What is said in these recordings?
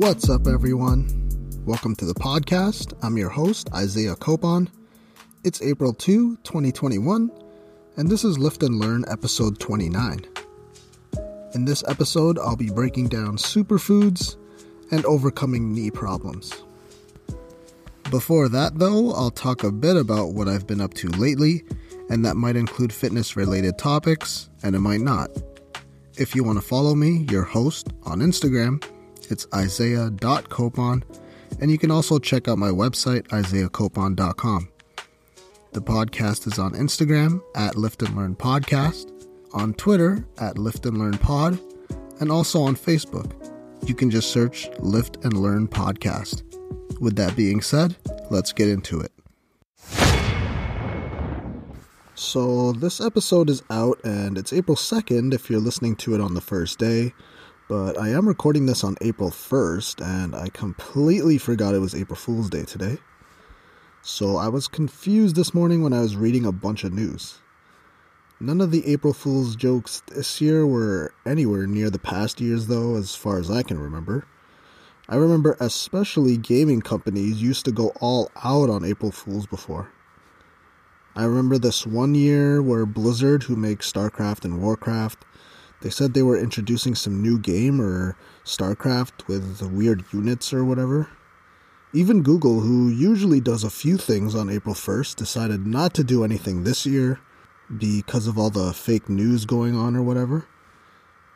What's up, everyone? Welcome to the podcast. I'm your host, Isaiah Copan. It's April 2, 2021, and this is Lift and Learn episode 29. In this episode, I'll be breaking down superfoods and overcoming knee problems. Before that, though, I'll talk a bit about what I've been up to lately, and that might include fitness-related topics, and it might not. If you want to follow me, your host, on Instagram, it's isaiah.copan, and you can also check out my website, isaiahcopan.com. The podcast is on Instagram at Lift and Learn Podcast, on Twitter at Lift and Learn Pod, and also on Facebook. You can just search Lift and Learn Podcast. With that being said, let's get into it. So this episode is out, and it's April 2nd if you're listening to it on the first day. But I am recording this on April 1st, and I completely forgot it was April Fool's Day today. So I was confused this morning when I was reading a bunch of news. None of the April Fool's jokes this year were anywhere near the past years, though, as far as I can remember. I remember especially gaming companies used to go all out on April Fool's before. I remember this one year where Blizzard, who makes StarCraft and Warcraft, they said they were introducing some new game or StarCraft with weird units or whatever. Even Google, who usually does a few things on April 1st, decided not to do anything this year because of all the fake news going on or whatever.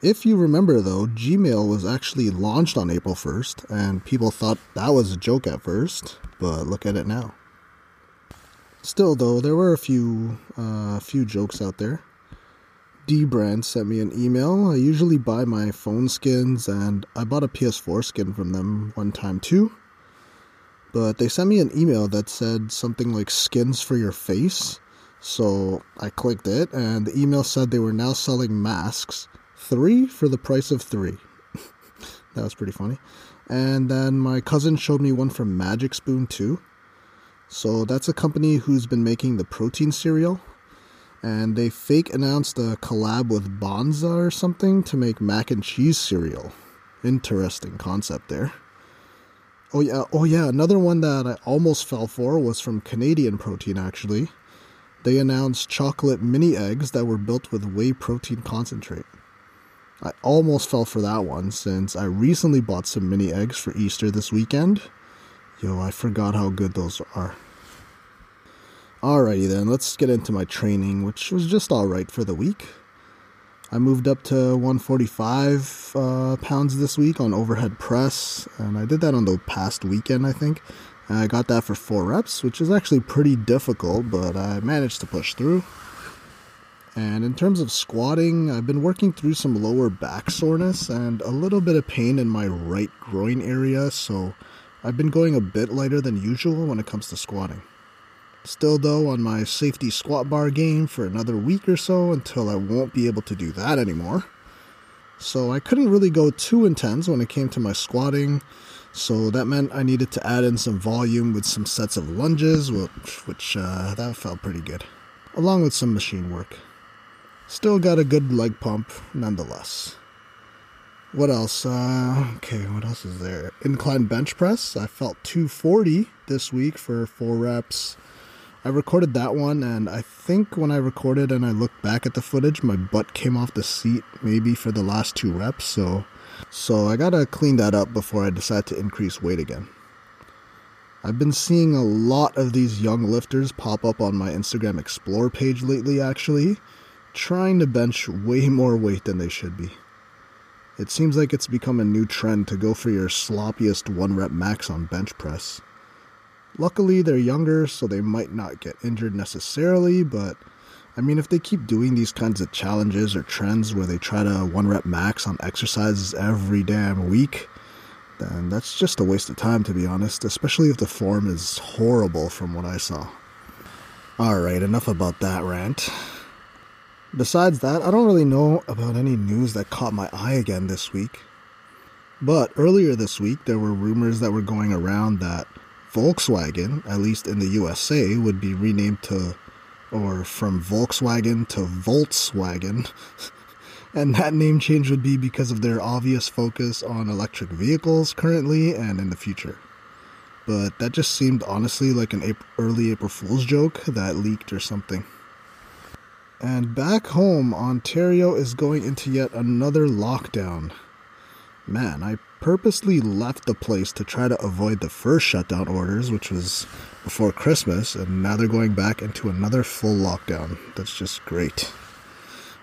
If you remember, though, Gmail was actually launched on April 1st, and people thought that was a joke at first, but look at it now. Still, though, there were a few jokes out there. Dbrand sent me an email. I usually buy my phone skins, and I bought a PS4 skin from them one time too. But they sent me an email that said something like skins for your face. So I clicked it, and the email said they were now selling masks, 3 for the price of 3. That was pretty funny. And then my cousin showed me one from Magic Spoon too. So that's a company who's been making the protein cereal. And they fake announced a collab with Bonza or something to make mac and cheese cereal. Interesting concept there. Oh yeah, another one that I almost fell for was from Canadian Protein, actually. They announced chocolate mini eggs that were built with whey protein concentrate. I almost fell for that one since I recently bought some mini eggs for Easter this weekend. Yo, I forgot how good those are. Alrighty then, let's get into my training, which was just alright for the week. I moved up to 145 pounds this week on overhead press, and I did that on the past weekend, I think. And I got that for 4 reps, which is actually pretty difficult, but I managed to push through. And in terms of squatting, I've been working through some lower back soreness and a little bit of pain in my right groin area, so I've been going a bit lighter than usual when it comes to squatting. Still, though, on my safety squat bar game for another week or so until I won't be able to do that anymore. So I couldn't really go too intense when it came to my squatting, so that meant I needed to add in some volume with some sets of lunges, which that felt pretty good, along with some machine work. Still got a good leg pump, nonetheless. What else? What else is there? Incline bench press. I felt 240 this week for 4 reps. I recorded that one, and I think when I recorded and I looked back at the footage, my butt came off the seat maybe for the last 2 reps, so I gotta clean that up before I decide to increase weight again. I've been seeing a lot of these young lifters pop up on my Instagram Explore page lately, actually, trying to bench way more weight than they should be. It seems like it's become a new trend to go for your sloppiest 1-rep max on bench press. Luckily, they're younger, so they might not get injured necessarily, but I mean, if they keep doing these kinds of challenges or trends where they try to 1-rep max on exercises every damn week, then that's just a waste of time, to be honest, especially if the form is horrible from what I saw. Alright, enough about that rant. Besides that, I don't really know about any news that caught my eye again this week. But earlier this week, there were rumors that were going around that Volkswagen, at least in the USA, would be renamed to, or from Volkswagen to Volkswagen, And that name change would be because of their obvious focus on electric vehicles currently and in the future. But that just seemed honestly like an early April Fool's joke that leaked or something. And back home, Ontario is going into yet another lockdown. Man, I purposely left the place to try to avoid the first shutdown orders, which was before Christmas, and now they're going back into another full lockdown. That's just great.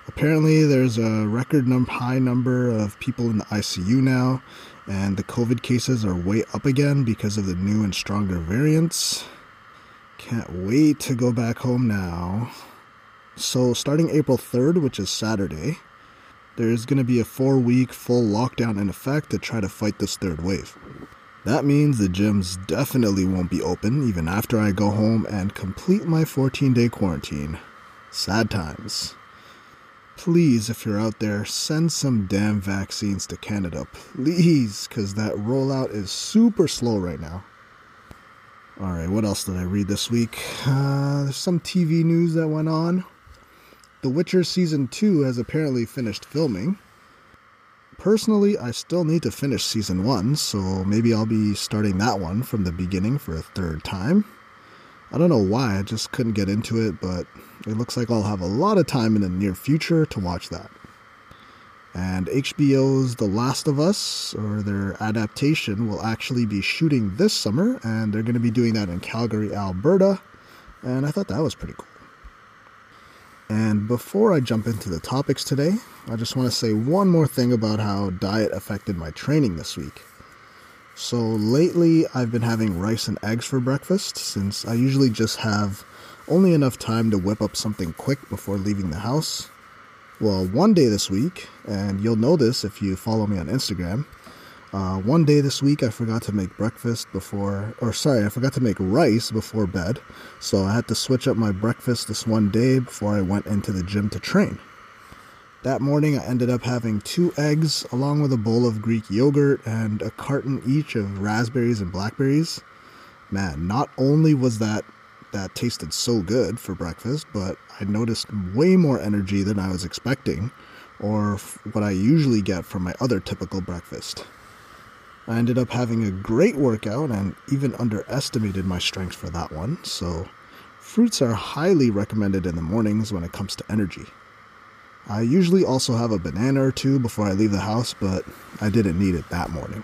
Apparently, there's a record high number of people in the ICU now, and the COVID cases are way up again because of the new and stronger variants. Can't wait to go back home now. So starting April 3rd, which is Saturday, there is going to be a 4-week full lockdown in effect to try to fight this third wave. That means the gyms definitely won't be open even after I go home and complete my 14-day quarantine. Sad times. Please, if you're out there, send some damn vaccines to Canada, please, because that rollout is super slow right now. Alright, what else did I read this week? There's some TV news that went on. The Witcher Season 2 has apparently finished filming. Personally, I still need to finish Season 1, so maybe I'll be starting that one from the beginning for a third time. I don't know why, I just couldn't get into it, but it looks like I'll have a lot of time in the near future to watch that. And HBO's The Last of Us, or their adaptation, will actually be shooting this summer, and they're going to be doing that in Calgary, Alberta, and I thought that was pretty cool. And before I jump into the topics today, I just want to say one more thing about how diet affected my training this week. So lately, I've been having rice and eggs for breakfast, since I usually just have only enough time to whip up something quick before leaving the house. Well, one day this week, and you'll know this if you follow me on Instagram, one day this week I forgot to make I forgot to make rice before bed, so I had to switch up my breakfast this one day before I went into the gym to train. That morning I ended up having 2 eggs, along with a bowl of Greek yogurt and a carton each of raspberries and blackberries. Man, not only was that tasted so good for breakfast, but I noticed way more energy than I was expecting, or what I usually get from my other typical breakfast. I ended up having a great workout and even underestimated my strength for that one, so fruits are highly recommended in the mornings when it comes to energy. I usually also have a banana or 2 before I leave the house, but I didn't need it that morning.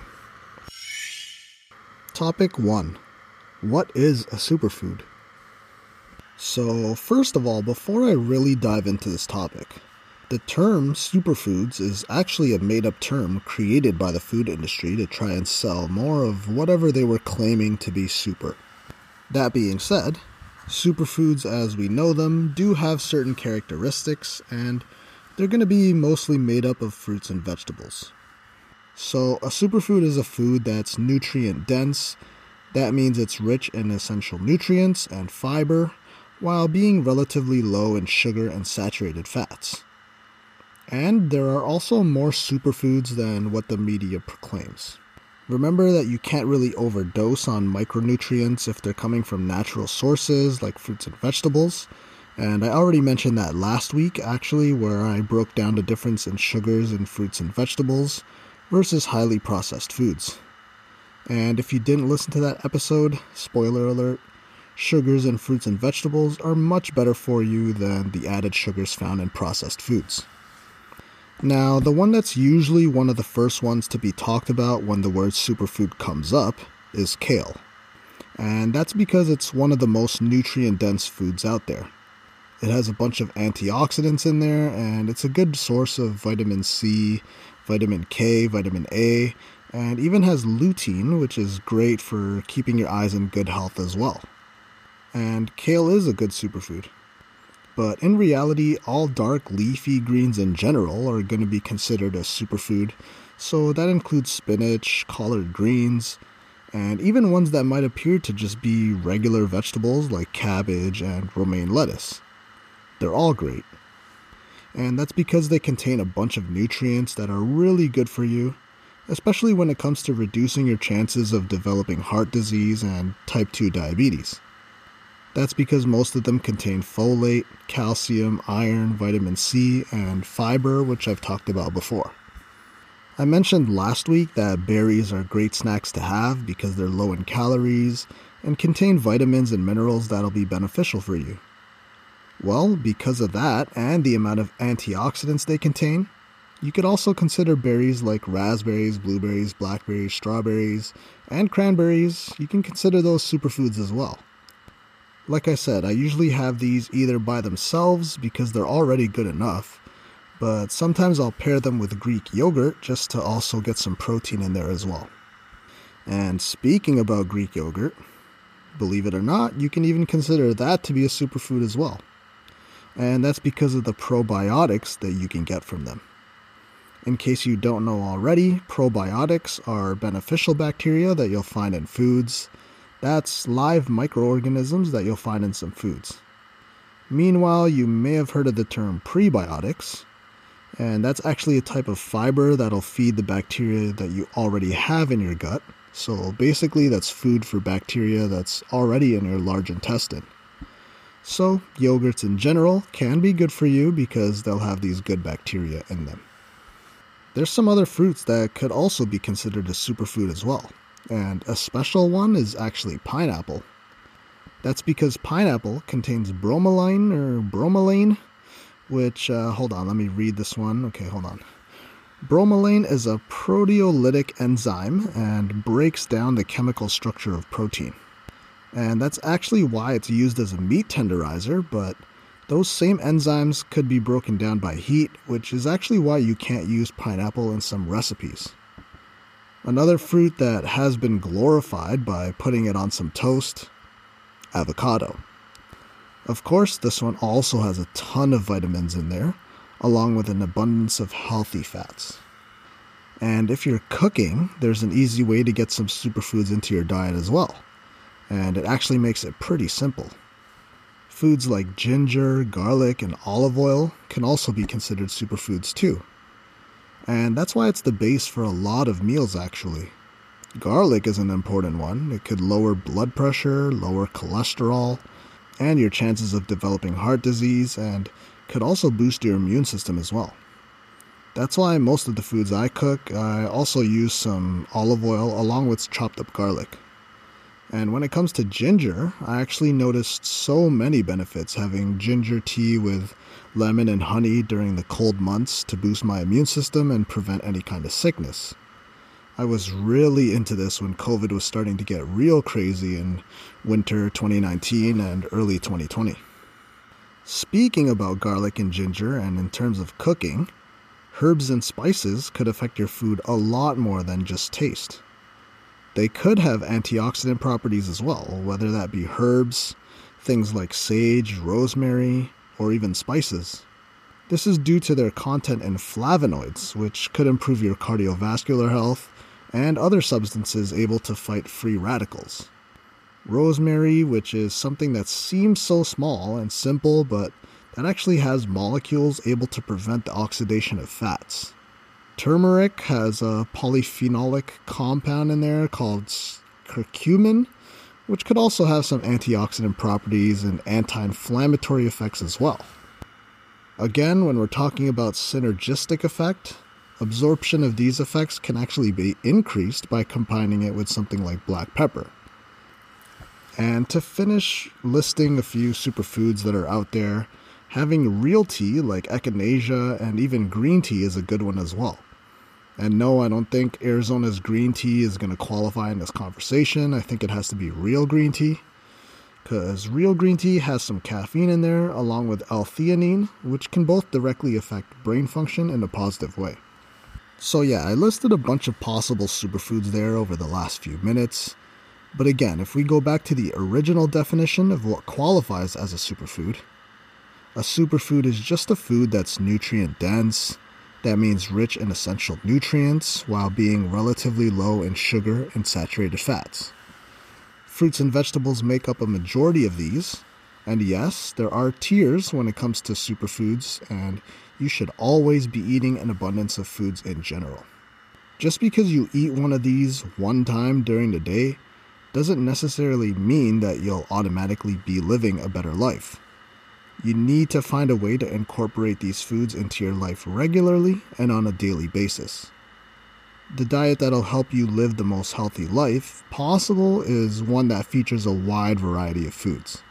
Topic 1. What is a superfood? So, first of all, before I really dive into this topic, the term superfoods is actually a made-up term created by the food industry to try and sell more of whatever they were claiming to be super. That being said, superfoods as we know them do have certain characteristics, and they're going to be mostly made up of fruits and vegetables. So, a superfood is a food that's nutrient-dense. That means it's rich in essential nutrients and fiber, while being relatively low in sugar and saturated fats. And there are also more superfoods than what the media proclaims. Remember that you can't really overdose on micronutrients if they're coming from natural sources like fruits and vegetables, and I already mentioned that last week actually, where I broke down the difference in sugars in fruits and vegetables versus highly processed foods. And if you didn't listen to that episode, spoiler alert, sugars in fruits and vegetables are much better for you than the added sugars found in processed foods. Now, the one that's usually one of the first ones to be talked about when the word superfood comes up is kale. And that's because it's one of the most nutrient-dense foods out there. It has a bunch of antioxidants in there, and it's a good source of vitamin C, vitamin K, vitamin A, and even has lutein, which is great for keeping your eyes in good health as well. And kale is a good superfood. But in reality, all dark leafy greens in general are going to be considered a superfood, so that includes spinach, collard greens, and even ones that might appear to just be regular vegetables like cabbage and romaine lettuce. They're all great. And that's because they contain a bunch of nutrients that are really good for you, especially when it comes to reducing your chances of developing heart disease and type 2 diabetes. That's because most of them contain folate, calcium, iron, vitamin C, and fiber, which I've talked about before. I mentioned last week that berries are great snacks to have because they're low in calories and contain vitamins and minerals that'll be beneficial for you. Well, because of that and the amount of antioxidants they contain, you could also consider berries like raspberries, blueberries, blackberries, strawberries, and cranberries. You can consider those superfoods as well. Like I said, I usually have these either by themselves because they're already good enough, but sometimes I'll pair them with Greek yogurt just to also get some protein in there as well. And speaking about Greek yogurt, believe it or not, you can even consider that to be a superfood as well. And that's because of the probiotics that you can get from them. In case you don't know already, probiotics are beneficial bacteria that you'll find in foods. That's live microorganisms that you'll find in some foods. Meanwhile, you may have heard of the term prebiotics, and that's actually a type of fiber that'll feed the bacteria that you already have in your gut. So basically, that's food for bacteria that's already in your large intestine. So yogurts in general can be good for you because they'll have these good bacteria in them. There's some other fruits that could also be considered a superfood as well. And a special one is actually pineapple. That's because pineapple contains bromelain, which, Bromelain is a proteolytic enzyme and breaks down the chemical structure of protein. And that's actually why it's used as a meat tenderizer, but those same enzymes could be broken down by heat, which is actually why you can't use pineapple in some recipes. Another fruit that has been glorified by putting it on some toast, avocado. Of course, this one also has a ton of vitamins in there, along with an abundance of healthy fats. And if you're cooking, there's an easy way to get some superfoods into your diet as well. And it actually makes it pretty simple. Foods like ginger, garlic, and olive oil can also be considered superfoods too. And that's why it's the base for a lot of meals, actually. Garlic is an important one. It could lower blood pressure, lower cholesterol, and your chances of developing heart disease, and could also boost your immune system as well. That's why most of the foods I cook, I also use some olive oil along with chopped up garlic. And when it comes to ginger, I actually noticed so many benefits having ginger tea with lemon and honey during the cold months to boost my immune system and prevent any kind of sickness. I was really into this when COVID was starting to get real crazy in winter 2019 and early 2020. Speaking about garlic and ginger, and in terms of cooking, herbs and spices could affect your food a lot more than just taste. They could have antioxidant properties as well, whether that be herbs, things like sage, rosemary, or even spices. This is due to their content in flavonoids, which could improve your cardiovascular health and other substances able to fight free radicals. Rosemary, which is something that seems so small and simple, but that actually has molecules able to prevent the oxidation of fats. Turmeric has a polyphenolic compound in there called curcumin, which could also have some antioxidant properties and anti-inflammatory effects as well. Again, when we're talking about synergistic effect, absorption of these effects can actually be increased by combining it with something like black pepper. And to finish listing a few superfoods that are out there, having real tea like echinacea and even green tea is a good one as well. And no, I don't think Arizona's green tea is going to qualify in this conversation. I think it has to be real green tea, because real green tea has some caffeine in there along with L-theanine, which can both directly affect brain function in a positive way. So yeah, I listed a bunch of possible superfoods there over the last few minutes. But again, if we go back to the original definition of what qualifies as a superfood is just a food that's nutrient dense. That means rich in essential nutrients while being relatively low in sugar and saturated fats. Fruits and vegetables make up a majority of these. And yes, there are tiers when it comes to superfoods, and you should always be eating an abundance of foods in general. Just because you eat one of these one time during the day doesn't necessarily mean that you'll automatically be living a better life. You need to find a way to incorporate these foods into your life regularly and on a daily basis. The diet that'll help you live the most healthy life possible is one that features a wide variety of foods.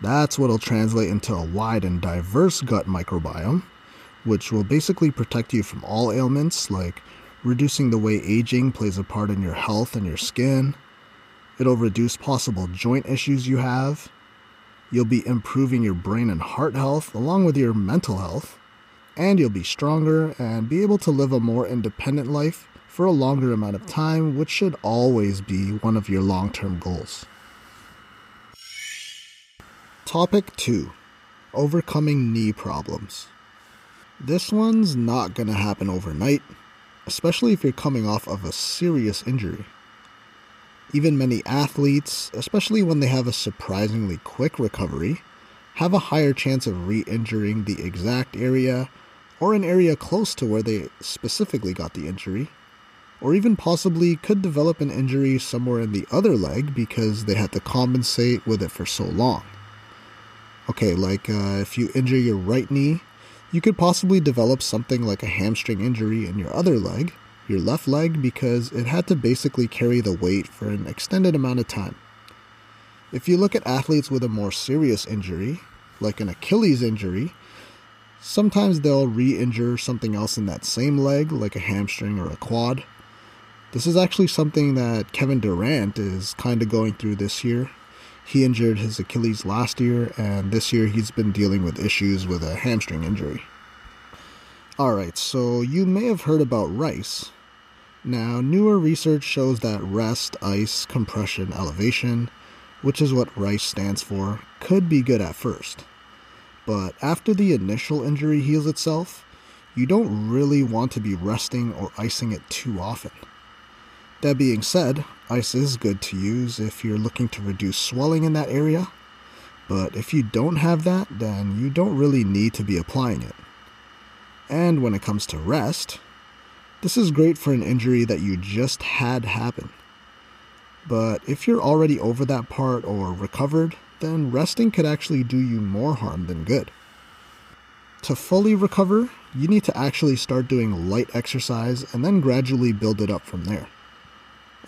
That's what'll translate into a wide and diverse gut microbiome, which will basically protect you from all ailments, like reducing the way aging plays a part in your health and your skin. It'll reduce possible joint issues you have. You'll be improving your brain and heart health along with your mental health. And you'll be stronger and be able to live a more independent life for a longer amount of time, which should always be one of your long-term goals. Topic 2. Overcoming knee problems. This one's not going to happen overnight, especially if you're coming off of a serious injury. Even many athletes, especially when they have a surprisingly quick recovery, have a higher chance of re-injuring the exact area or an area close to where they specifically got the injury, or even possibly could develop an injury somewhere in the other leg because they had to compensate with it for so long. Okay, like if you injure your right knee, you could possibly develop something like a hamstring injury in your other leg, your left leg, because it had to basically carry the weight for an extended amount of time. If you look at athletes with a more serious injury, like an Achilles injury, sometimes they'll re-injure something else in that same leg, like a hamstring or a quad. This is actually something that Kevin Durant is kind of going through this year. He injured his Achilles last year, and this year he's been dealing with issues with a hamstring injury. Alright, so you may have heard about RICE. Now, newer research shows that rest, ice, compression, elevation, which is what RICE stands for, could be good at first. But after the initial injury heals itself, you don't really want to be resting or icing it too often. That being said, ice is good to use if you're looking to reduce swelling in that area, but if you don't have that, then you don't really need to be applying it. And when it comes to rest, this is great for an injury that you just had happen. But if you're already over that part or recovered, then resting could actually do you more harm than good. To fully recover, you need to actually start doing light exercise and then gradually build it up from there.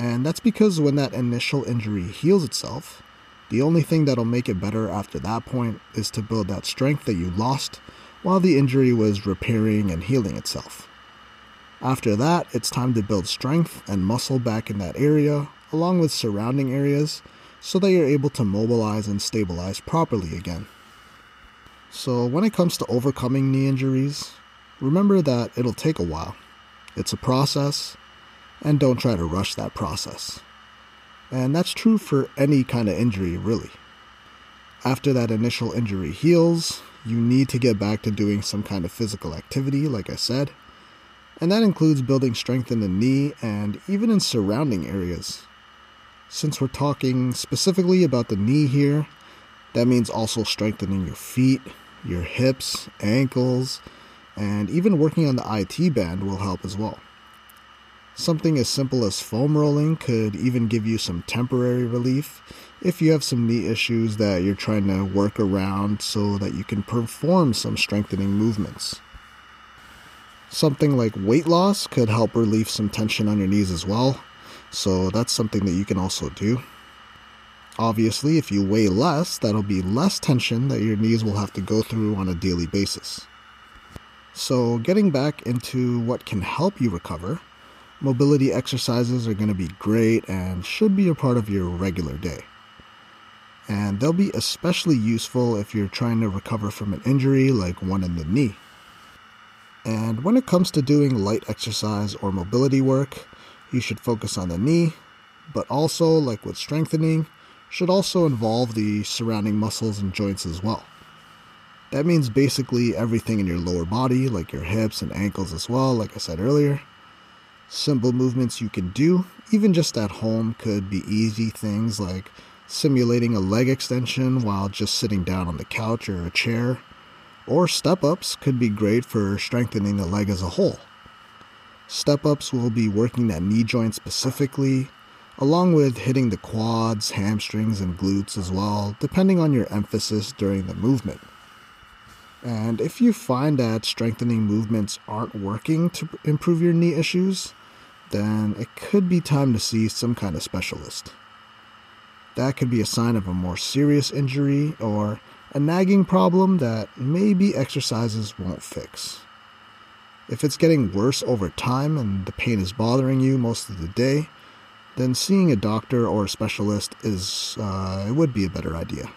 And that's because when that initial injury heals itself, the only thing that'll make it better after that point is to build that strength that you lost while the injury was repairing and healing itself. After that, it's time to build strength and muscle back in that area, along with surrounding areas, so that you're able to mobilize and stabilize properly again. So when it comes to overcoming knee injuries, remember that it'll take a while. It's a process, and don't try to rush that process. And that's true for any kind of injury, really. After that initial injury heals, you need to get back to doing some kind of physical activity, like I said, and that includes building strength in the knee and even in surrounding areas. Since we're talking specifically about the knee here, that means also strengthening your feet, your hips, ankles, and even working on the IT band will help as well. Something as simple as foam rolling could even give you some temporary relief if you have some knee issues that you're trying to work around so that you can perform some strengthening movements. Something like weight loss could help relieve some tension on your knees as well, so that's something that you can also do. Obviously, if you weigh less, that'll be less tension that your knees will have to go through on a daily basis. So getting back into what can help you recover, mobility exercises are going to be great and should be a part of your regular day. And they'll be especially useful if you're trying to recover from an injury like one in the knee. And when it comes to doing light exercise or mobility work, you should focus on the knee, but also, like with strengthening, should also involve the surrounding muscles and joints as well. That means basically everything in your lower body, like your hips and ankles as well, like I said earlier. Simple movements you can do, even just at home, could be easy things like simulating a leg extension while just sitting down on the couch or a chair, or step-ups could be great for strengthening the leg as a whole. Step-ups will be working that knee joint specifically, along with hitting the quads, hamstrings, and glutes as well, depending on your emphasis during the movement. And if you find that strengthening movements aren't working to improve your knee issues, then it could be time to see some kind of specialist. That could be a sign of a more serious injury or a nagging problem that maybe exercises won't fix. If it's getting worse over time and the pain is bothering you most of the day, then seeing a doctor or a specialist would be a better idea.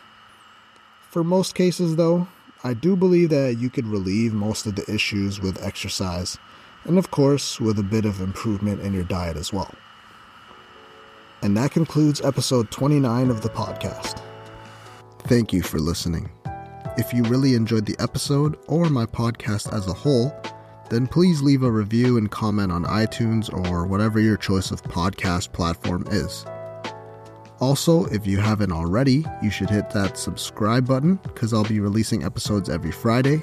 For most cases though, I do believe that you could relieve most of the issues with exercise, and of course with a bit of improvement in your diet as well. And that concludes episode 29 of the podcast. Thank you for listening. If you really enjoyed the episode or my podcast as a whole, then please leave a review and comment on iTunes or whatever your choice of podcast platform is. Also, if you haven't already, you should hit that subscribe button because I'll be releasing episodes every Friday.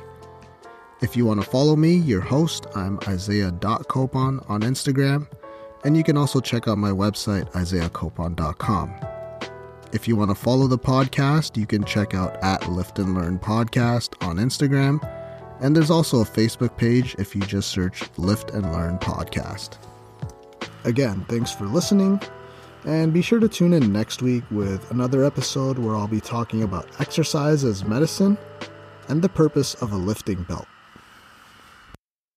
If you want to follow me, your host, I'm Isaiah.Copan on Instagram, and you can also check out my website, IsaiahCopan.com. If you want to follow the podcast, you can check out at Lift and Learn Podcast on Instagram, and there's also a Facebook page if you just search Lift and Learn Podcast. Again, thanks for listening. And be sure to tune in next week with another episode where I'll be talking about exercise as medicine and the purpose of a lifting belt.